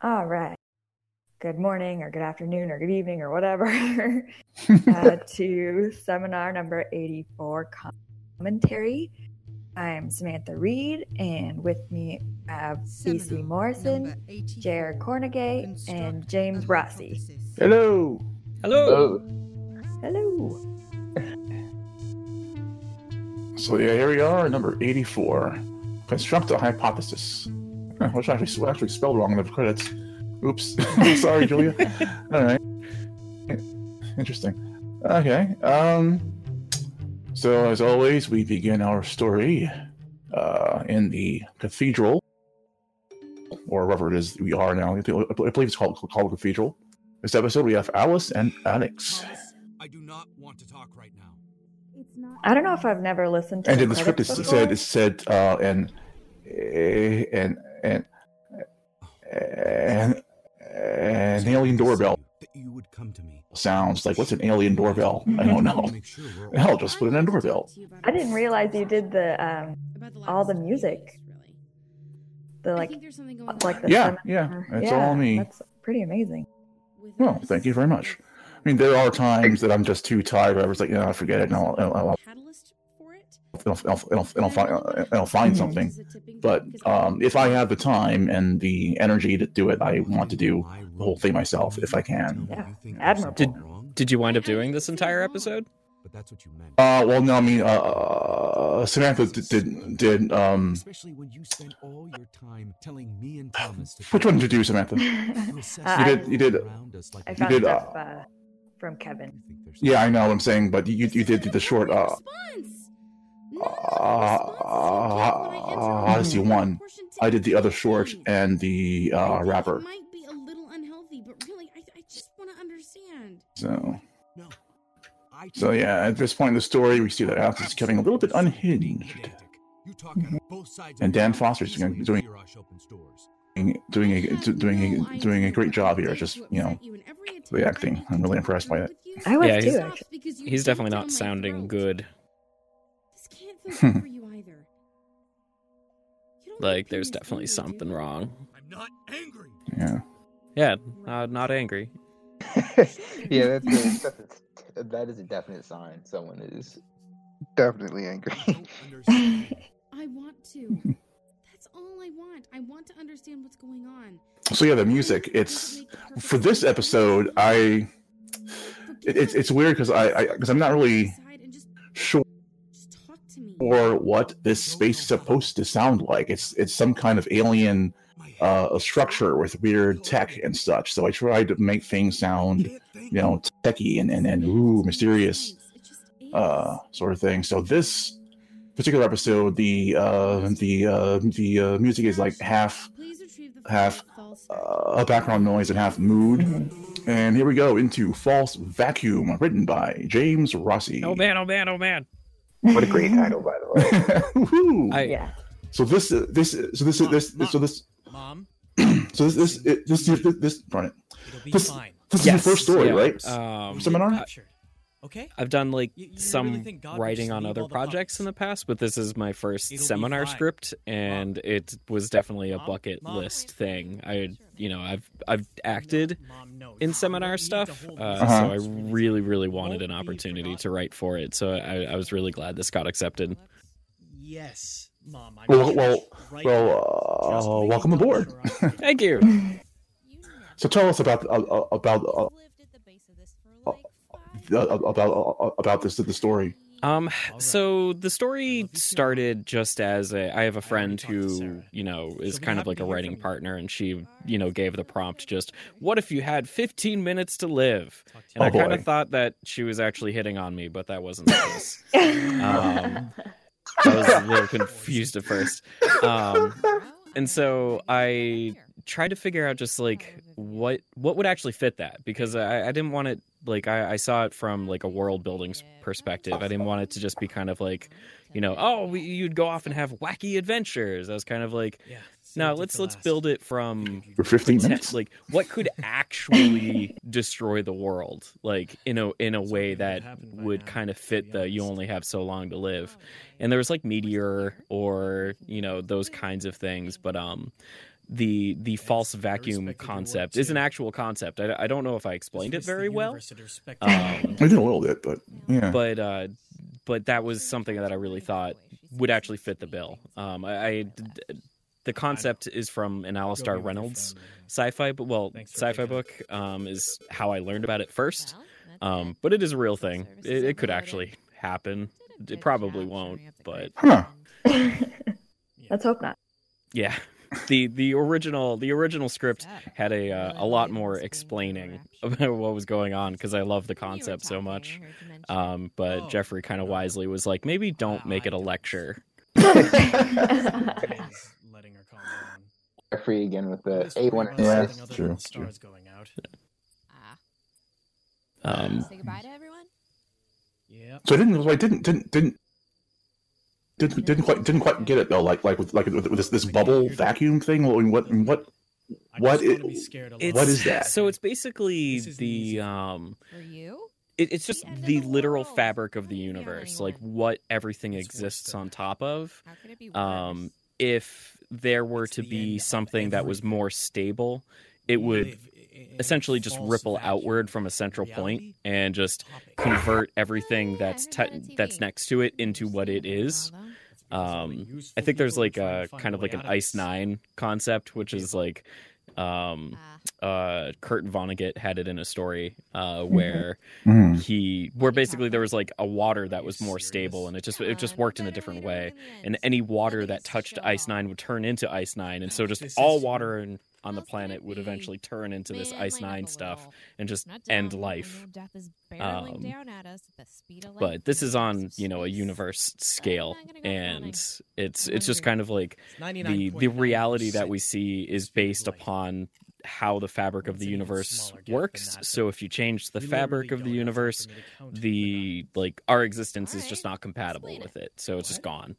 All right. Good morning or good afternoon or good evening or whatever to seminar number 84 commentary. I'm Samantha Reed, and with me I have C.C. Morrison, Jared Cornegay, and James Rossi. Hello. Hello. Hello. So yeah, here we are, number 84. Construct a hypothesis. Which I actually spelled wrong in the credits. Oops. Sorry, Julia. All right. Interesting. Okay. So as always, we begin our story in the cathedral, or wherever it is we are now. I believe it's called Cathedral. This episode we have Alice and Alex. Alice, I do not want to talk right now. I don't know if I've never listened to. And in the script, it said an alien doorbell. You would come to me. Sounds like, what's an alien doorbell? I don't know. I'll just put in a doorbell. I didn't realize you did the all the music. The It's all me. That's pretty amazing. Well, thank you very much. I mean, there are times that I'm just too tired. Where I was like, yeah, forget it. I'll find something. But if I have the time and the energy to do it, I want to do the whole thing myself if I can. Yeah, admirable. Did you wind up doing this entire episode? Well, no. I mean, Samantha did. Especially when you spend all your time telling me and Thomas. Which one did you do, Samantha? You did. From Kevin. Yeah, I know what I'm saying, but you did the short. Odyssey 1. I did the other short and the rapper. Might be a little unhealthy, but really, I just want to understand. So yeah, at this point in the story, we see that Alex is becoming a little bit unhinged, and Dan Foster's doing a great job here. Just the acting. I'm really impressed by it. I was too. Actually. He's definitely not sounding good. This can't feel good for you either. Like, there's definitely something wrong. I'm not angry. Yeah, not angry. Yeah, that is a definite sign someone is definitely angry. I want to. That's all I want. I want to understand what's going on. So yeah, the music. It's for this episode. It's weird because I'm not really sure what this space is supposed to sound like. It's some kind of alien structure with weird tech and such. So I tried to make things sound techie and mysterious sort of thing. So this particular episode, the music is like half background noise and half mood. And here we go into False Vacuum, written by James Rossi. Oh man. What a great title, by the way. This is your first story, right? Seminar? Okay. I've done some writing on other projects in the past, but this is my first seminar script, and it was definitely a bucket list thing. I've acted in seminar stuff, so I really, really wanted an opportunity to write for it. So I was really glad this got accepted. Yes, Mom. Well, welcome aboard. Thank you. So tell us about the story. So the story started just as I have a friend who, is kind of like a writing partner, and she, gave the prompt just, what if you had 15 minutes to live? And I kind of thought that she was actually hitting on me, but that wasn't the case. I was a little confused at first. And so I tried to figure out just what would actually fit that, because I didn't want it. I saw it from a world building perspective. I didn't want it to just be kind of you'd go off and have wacky adventures. I was kind of let's build it from for 15 minutes. What could actually destroy the world, in a way that would kind of fit the you only have so long to live. And there was meteor or those kinds of things, but the false vacuum concept is an actual concept. I don't know if I explained it very well. I did a little bit, but yeah. But that was something that I really thought would actually fit the bill. The concept is from an Alistair Reynolds sci-fi book. Is how I learned about it first. But it is a real thing. It could actually happen. It probably won't, but let's hope not. Yeah. The original script had a lot more explaining about what was going on because I love the concept so much. But Jeffrey kind of wisely was like, maybe don't make it a lecture. Jeffrey again with the A1. Yeah, that's true. Stars going out. Say goodbye to everyone. Yeah. So I didn't quite get it though. Like with this bubble vacuum thing. What is that? So it's basically it's just the literal fabric of the universe, like what everything exists on top of. If there were to be something that was more stable, it would essentially just ripple outward from a central point and just convert everything that's next to it into what it is. I think there's like a kind of like an Ice Nine concept, which is like Kurt Vonnegut had it in a story where basically there was like a water that was more stable and it just worked in a different way, and any water that touched Ice Nine would turn into Ice Nine, and so just all water on the planet would eventually turn into this Ice Nine stuff and just end life. But this is on a universe scale, and it's just kind of like the reality that we see is based upon how the fabric of the universe works. So if you change the fabric of the universe, our existence is just not compatible with it. So it's just gone.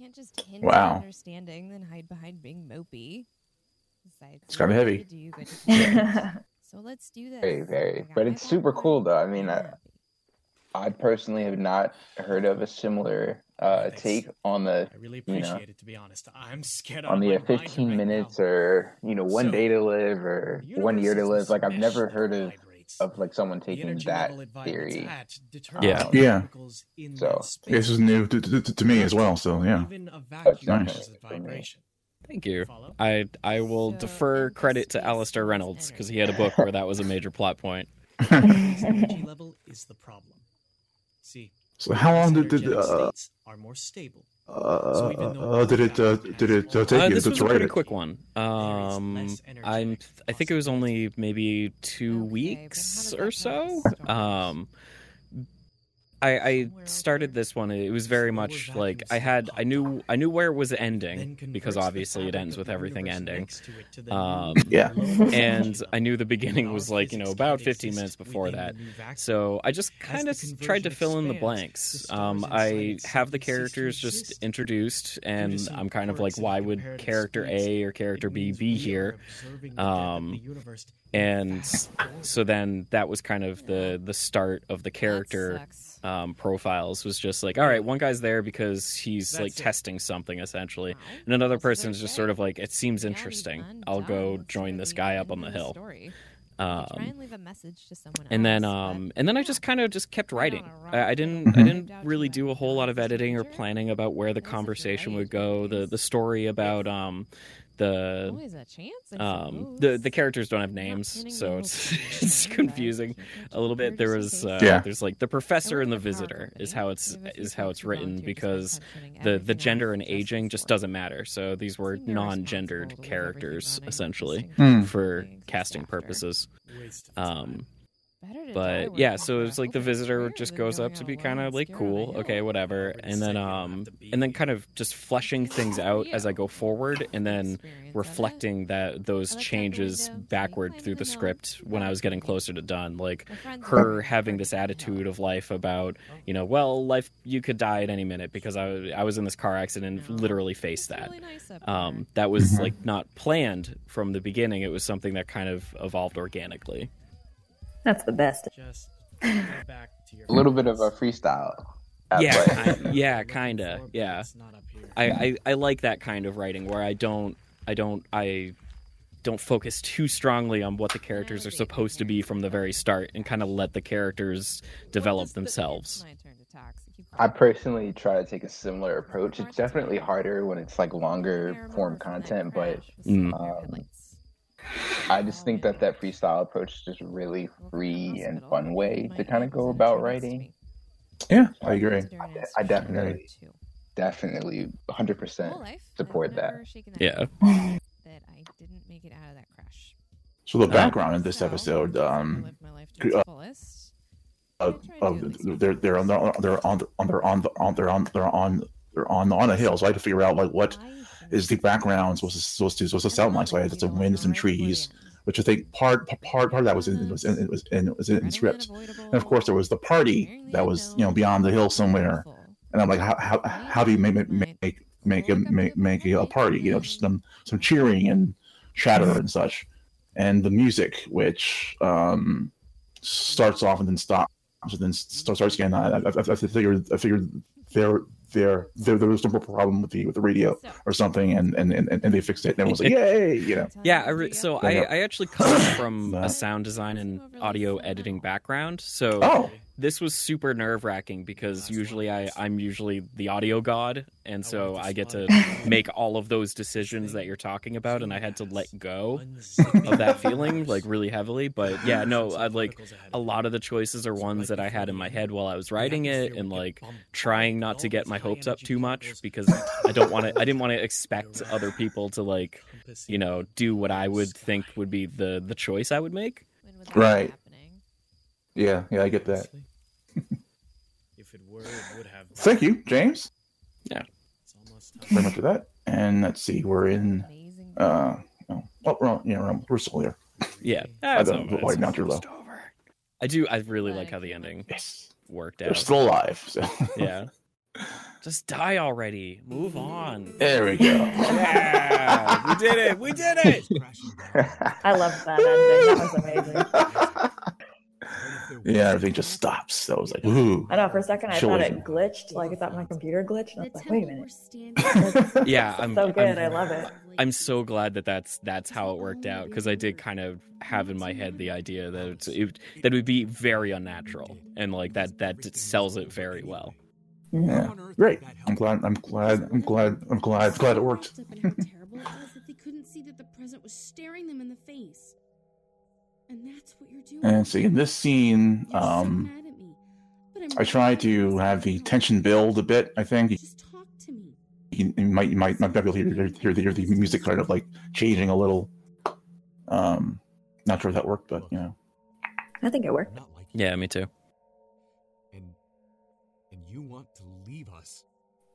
Can't just hinder understanding, then hide behind being mopey. It's kind of heavy. So let's do this. Very, very. But it's super cool, though. I mean, I personally have not heard of a similar take on the. I really appreciate it, to be honest. I'm scared on the 15 minutes or, 1 day to live or 1 year to live. Like, I've never heard of like someone taking that theory. Yeah. So this is new to me as well. So yeah. That's nice. Thank you. I will defer credit to Alistair Reynolds because he had a book where that was a major plot point. Energy level is the problem. See. So how long are more stable. Did it take you? This was a pretty quick one. I think it was only maybe 2 weeks or so. I started this one. It was very much like I knew where it was ending, because obviously it ends with everything ending. And I knew the beginning was like, about 15 minutes before that. So I just kind of tried to fill in the blanks. I have the characters just introduced, and I'm kind of like, why would character A or character B be here? And so then that was kind of the start of the character profiles, was just like, all right, one guy's there because he's testing something essentially, and another person's just sort of like, it seems interesting, I'll go join this guy up on the hill. Try and leave a message to someone else, and then I just kind of just kept writing. I didn't really do a whole lot of editing or planning about where the conversation would go. The story about the characters don't have names, so it's confusing a little bit. There was there's like the professor and the visitor is how it's written, because the gender and aging just doesn't matter. So these were non-gendered characters essentially for casting purposes. But yeah, so it was like the visitor just goes up to be kind of like, cool, okay, whatever, and then kind of just fleshing things out as I go forward, and then reflecting that those changes backward through the script when I was getting closer to done, like her having this attitude of life about, life, you could die at any minute, because I was in this car accident and literally faced that. That was like not planned from the beginning. It was something that kind of evolved organically. That's the best. Just back to your a little bit of a freestyle. Yeah, kind of. Yeah, I like that kind of writing where I don't don't focus too strongly on what the characters are supposed to be from the very start and kind of let the characters develop themselves. I personally try to take a similar approach. It's definitely harder when it's like longer form content, but I just think that freestyle approach is just really free and fun way to kind of go about writing. Yeah, I agree. I definitely 100% support that. Yeah. I didn't make it out of that crash. So the background in this episode, they're on the hills. So I had to figure out like what is the background supposed to sound like. So I had to wind some trees, which I think part of that was in script. And of course, there was the party that was beyond the hill somewhere. And I'm like, how do you make a party, just some cheering and chatter and such, and the music, which starts off and then stops and then starts again. I figured there was some problem with the radio or something, and they fixed it, and everyone's like, yay, Yeah, I actually come from a sound design and audio editing background, so. Oh. This was super nerve-wracking because usually I'm usually the audio god, and so I get to make all of those decisions that you're talking about, and I had to let go of that feeling like really heavily. But yeah, no, I like a lot of the choices are ones that I had in my head while I was writing it, and like trying not to get my hopes up too much because I didn't want to expect other people to like do what I would think would be the choice I would make. Right. Yeah, I get that. If it were, it would have. Thank you, James. Yeah. Very much of that. And let's see, we're in. We're still here. Yeah. I really like how the ending worked out. They're still alive. So. Yeah. Just die already. Move on. There we go. Yeah, we did it. I love that ending. That was amazing. Yeah, everything just stops. So I was like, ooh. I know, for a second I thought it glitched. Like, I thought my computer glitched. And I was like, wait a minute. Yeah. I'm so good. I love it. I'm so glad that's how it worked out, because I did kind of have in my head the idea that that it would be very unnatural. And, like, that sells it very well. Yeah. Great. I'm glad it worked. But how terrible it was that they couldn't see that the present was staring them in the face. And that's what you're doing. And see, in this scene, I try to have the tension build a bit. I think you might be able to hear the music kind of like changing a little. Not sure if that worked, but I think it worked. Yeah, me too. And you want to leave us?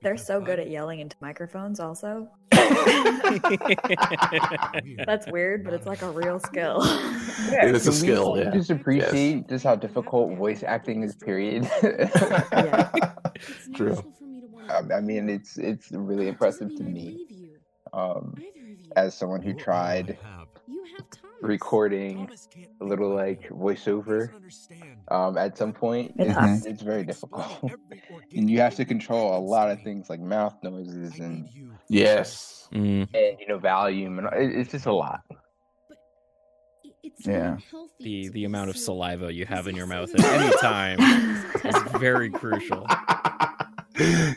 They're so good at yelling into microphones, also. That's weird, but it's like a real skill. Yeah, it's a skill. Yeah. Just appreciate just how difficult voice acting is. Period. Yeah. True. I mean, it's really impressive to me, as someone who tried recording a little like voiceover at some point. It's very difficult, and you have to control a lot of things like mouth noises and and volume, and it's just a lot. Yeah, the amount of saliva you have in your mouth at any time is very crucial.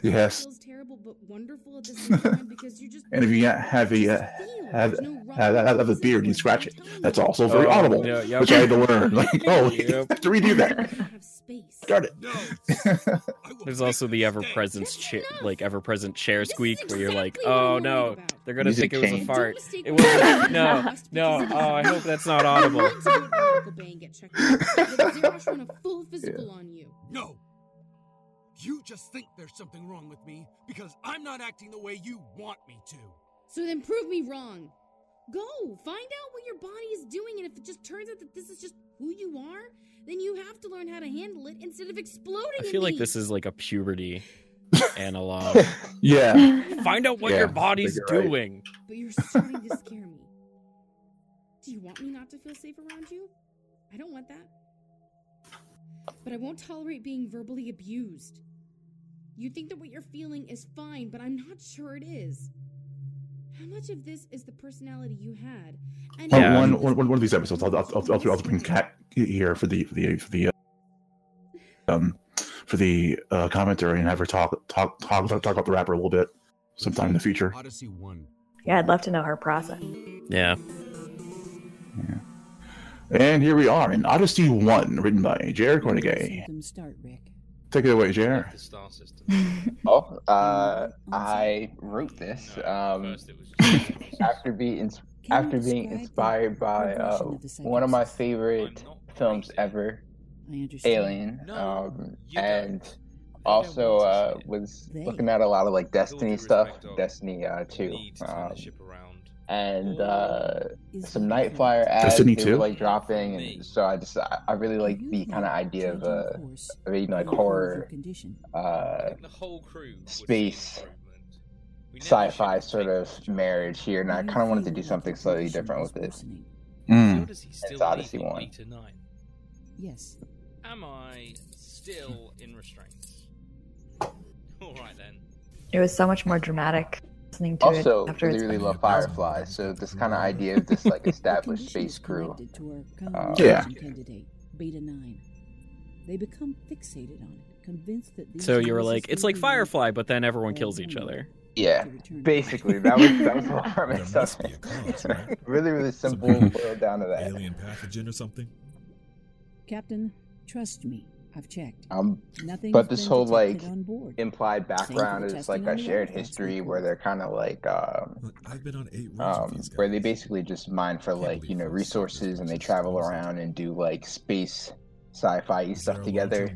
Yes. And if you have a beard, you scratch it. That's also very audible, which I had to learn. Like, have to redo that. Got it. There's also the ever-present chair squeak, where you're like, oh no, they're gonna think it was a fart. It was no. Oh, I hope that's not audible. No. You just think there's something wrong with me because I'm not acting the way you want me to. So then prove me wrong. Go, find out what your body is doing, and if it just turns out that this is just who you are, then you have to learn how to handle it instead of exploding at me. I feel like this is like a puberty analog. Yeah. Find out what your body's doing. Right. But you're starting to scare me. Do you want me not to feel safe around you? I don't want that. But I won't tolerate being verbally abused. You think that what you're feeling is fine, but I'm not sure it is. How much of this is the personality you had? And yeah. One of these episodes, I'll bring Kat here for the commentary and have her talk about the rapper a little bit sometime in the future. Odyssey 1. Yeah, I'd love to know her process. Yeah. Yeah. And here we are in Odyssey 1, written by Jared Cornegay. Take it away, Jared. Oh, I wrote this after being inspired by one of my favorite films ever, Alien, and also was looking at a lot of like Destiny stuff, Destiny 2. And some Nightflyer ads they were like dropping, and so I really like the kind of idea of like horror, space, sci-fi sort of marriage here, and I kind of wanted to do something slightly different with it. It's Odyssey 1. Yes. Am I still in restraints? All right then. It was so much more dramatic. To also, I really love Firefly, so this kind of idea of this like established space crew. Yeah. They become fixated on it, convinced that. So you were like, it's like Firefly, but then everyone kills each other. Yeah, basically, that was the premise of it. Really simple, boiled down to that. Alien pathogen or something. Captain, trust me. I've checked. But this whole like implied background is like a shared history where they're kind of like I've been on 8 where they basically just mine for like, you know, resources, and they travel around and do like space sci-fi stuff together.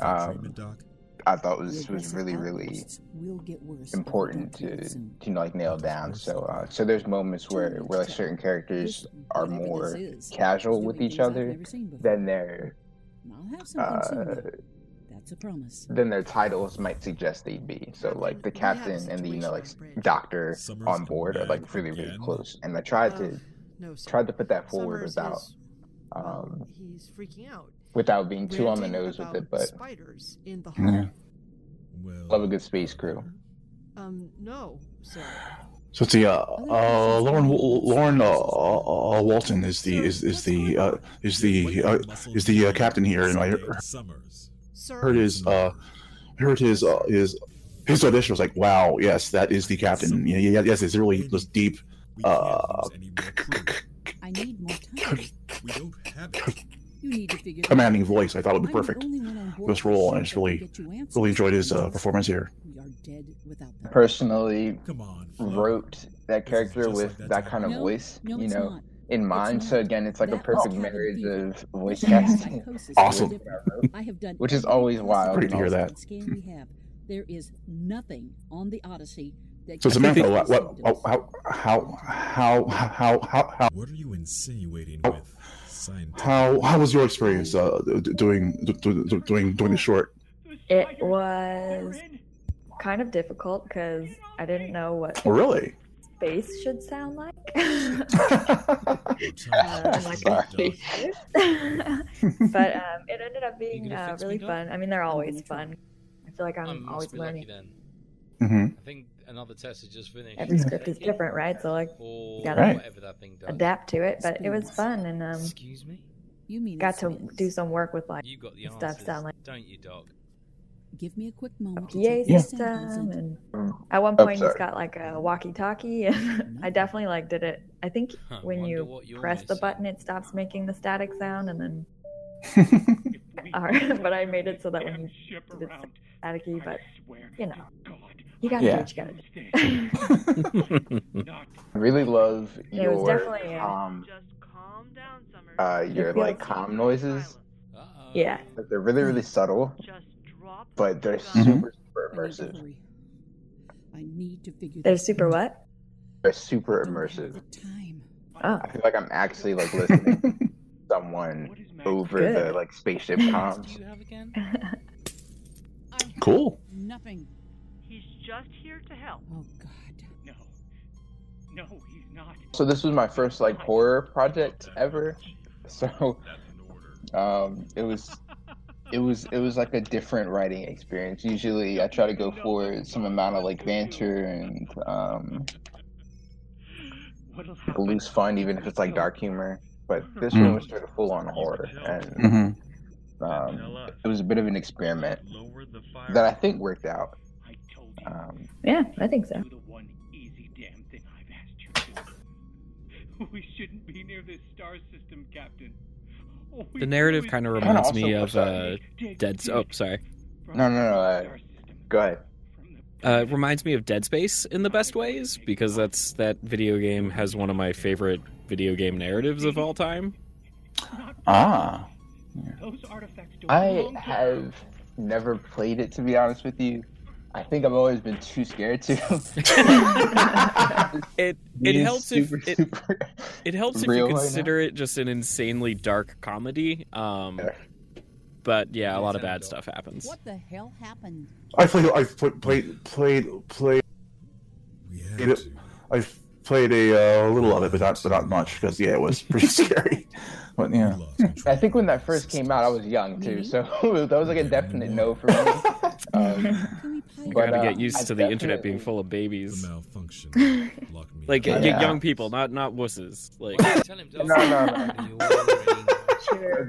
I thought was really important to like nail down. So so there's moments where like certain characters are more casual with each other than they're. I'll have that's a promise. Then their titles might suggest they'd be. So like the captain and the, you know, like doctor Summers on board are like really close. And I tried to put that forward without he's freaking out. Without being too on the nose with it, but spiders in the hall. Well, love a good space crew. No, sir. So let's see. Lauren Walton is the captain here, and I heard his audition was like, wow, yes, that is the captain. Yeah, yes, it's really this deep. I need more time. We don't have it. You need to figure commanding voice. I thought it would be perfect for this role, and I just really enjoyed his performance here. Personally, wrote that character with that kind of voice, you know, in mind. So again, it's like a perfect marriage of voice casting. Awesome. Which is always wild. Great to hear that. There is nothing on the Odyssey. So Samantha, how? What are you insinuating with? How was your experience doing the short? It was kind of difficult because I didn't know what space should sound like. But it ended up being really fun. I mean, they're always fun. I feel like I'm always learning. I think another test is just finished. Every script is different, right? So like, you gotta adapt to it. But it was fun, and got to do some work with like stuff sound like. Don't you, Doc? Give me a quick moment. PA system, and at one point he's got like a walkie-talkie, and I definitely like did it. I think when you press the button, it stops making the static sound, and then. But I made it so that when you did it staticky, but you know. You gotta do what you gotta do. I really love your like calm noises. Yeah. Like, they're really subtle, but they're super immersive. They're super what? They're super immersive. Oh. I feel like I'm actually like listening to someone over the like spaceship comms. Cool. Nothing. He's just here to help. Oh, God. No, he's not. So this was my first, like, horror project ever. So it was like a different writing experience. Usually I try to go for some amount of, like, banter and a loose fun, even if it's like dark humor. But this one was sort of full on horror, and it was a bit of an experiment that I think worked out. Yeah, I think so. We shouldn't be near this star system, Captain. The narrative kind of reminds me of go ahead. It reminds me of Dead Space in the best ways, because that video game has one of my favorite video game narratives of all time. Ah. I have never played it, to be honest with you. I think I've always been too scared to. It helps if you consider it just an insanely dark comedy. But yeah, a lot of bad stuff happens. What the hell happened? I've played a little of it, but not much, because yeah, it was pretty scary. But yeah, I think when that first came out, I was young too, so that was like a definite no for me. You gotta get used to the internet being full of babies. Young people, not wusses. Like, no.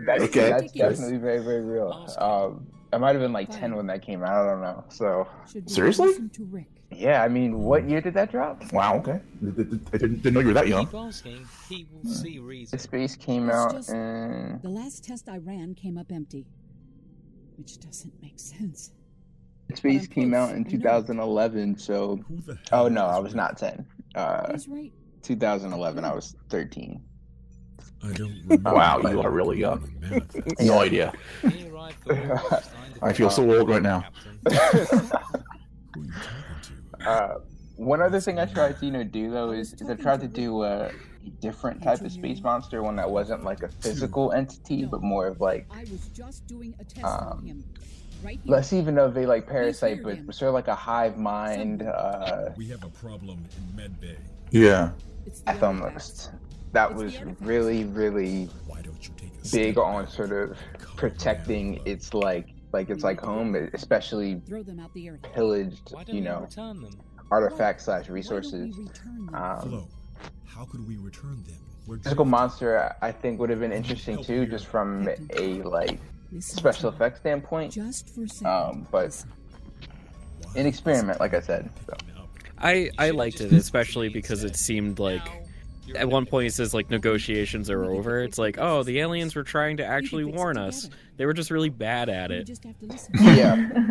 That's definitely very, very real. I might have been like 10 when that came out. I don't know. So seriously? Yeah, I mean, what year did that drop? Wow. Okay. I didn't know you were that young. The Space came out. And the last test I ran came up empty, which doesn't make sense. Space came out in 2011, so... Oh, no, I was not 10. 2011, I was 13. I don't wow, you are really young. No idea. I feel so old right now. One other thing I tried to do, though, is I tried to do a different type of space monster, one that wasn't, like, a physical entity, but more of, like... I was just doing a test on him. Less even of a like parasite, but sort of like a hive mind. We have a problem in Med Bay. Yeah, Athelmist. That was really, really big on sort of protecting its like its home, especially pillaged, artifacts / resources. How could we return them? Physical monster, I think, would have been interesting too, just from a special effects standpoint, but an experiment, like I said. So. I liked it, especially because it seemed like at one point it says like negotiations are over. It's like, oh, the aliens were trying to actually warn us. They were just really bad at it. Yeah,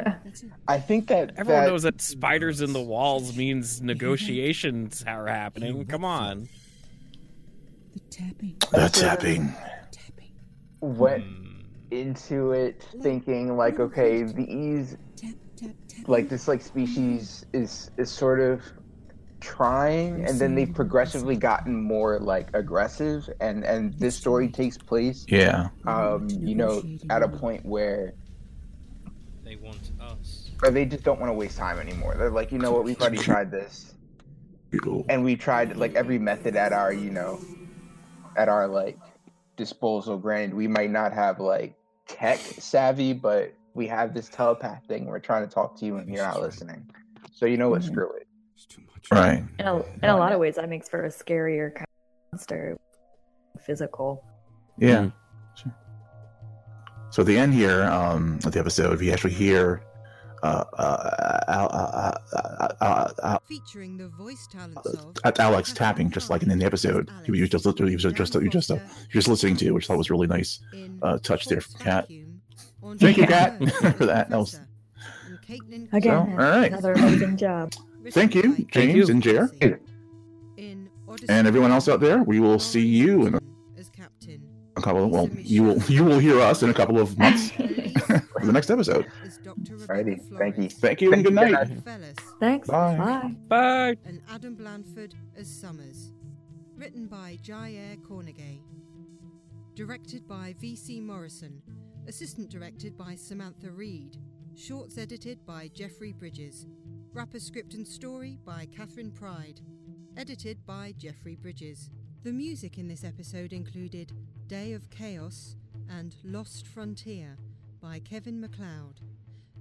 I think that everyone knows that spiders in the walls means negotiations are happening. Come on, the tapping. What? Into it thinking like, okay, these like this like species is sort of trying, and then they've progressively gotten more like aggressive, and this story takes place at a point where they want us, or they just don't want to waste time anymore. They're like, you know what, we've already tried this, and we tried like every method at our like disposal. Granted, we might not have like tech savvy, but we have this telepath thing. We're trying to talk to you and you're not listening, so you know what, screw it. It's too much. Right. In a lot of ways that makes for a scarier kind of monster, physical. Yeah, sure. So at the end here of the episode, we actually hear featuring the voice talents of Alex tapping, just like in the episode. He was just listening to, which I thought was really nice touch there from Kat. Thank you, Kat, for that. Again, all right. Another amazing job. Thank you, James and Jer, and everyone else out there. We will see you in a couple of, you will hear us in a couple of months. For the next episode. Alrighty, thank you, and good night. Thanks. Bye. And Adam Blanford as Summers, written by Jared Cornegay, directed by V.C. Morrison, assistant directed by Samantha Reed, shorts edited by Jeffrey Bridges, wrapper script and story by Catherine Pride, edited by Jeffrey Bridges. The music in this episode included "Day of Chaos" and "Lost Frontier" by Kevin MacLeod.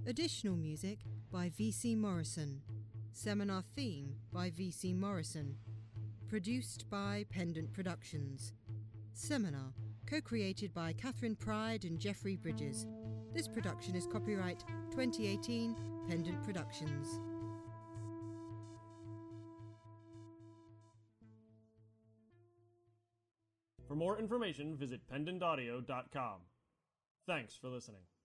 Additional music by V.C. Morrison. Seminar theme by V.C. Morrison. produced by Pendant Productions. Seminar, co-created by Catherine Pride and Jeffrey Bridges. This production is copyright 2018 Pendant Productions. For more information, visit pendantaudio.com. Thanks for listening.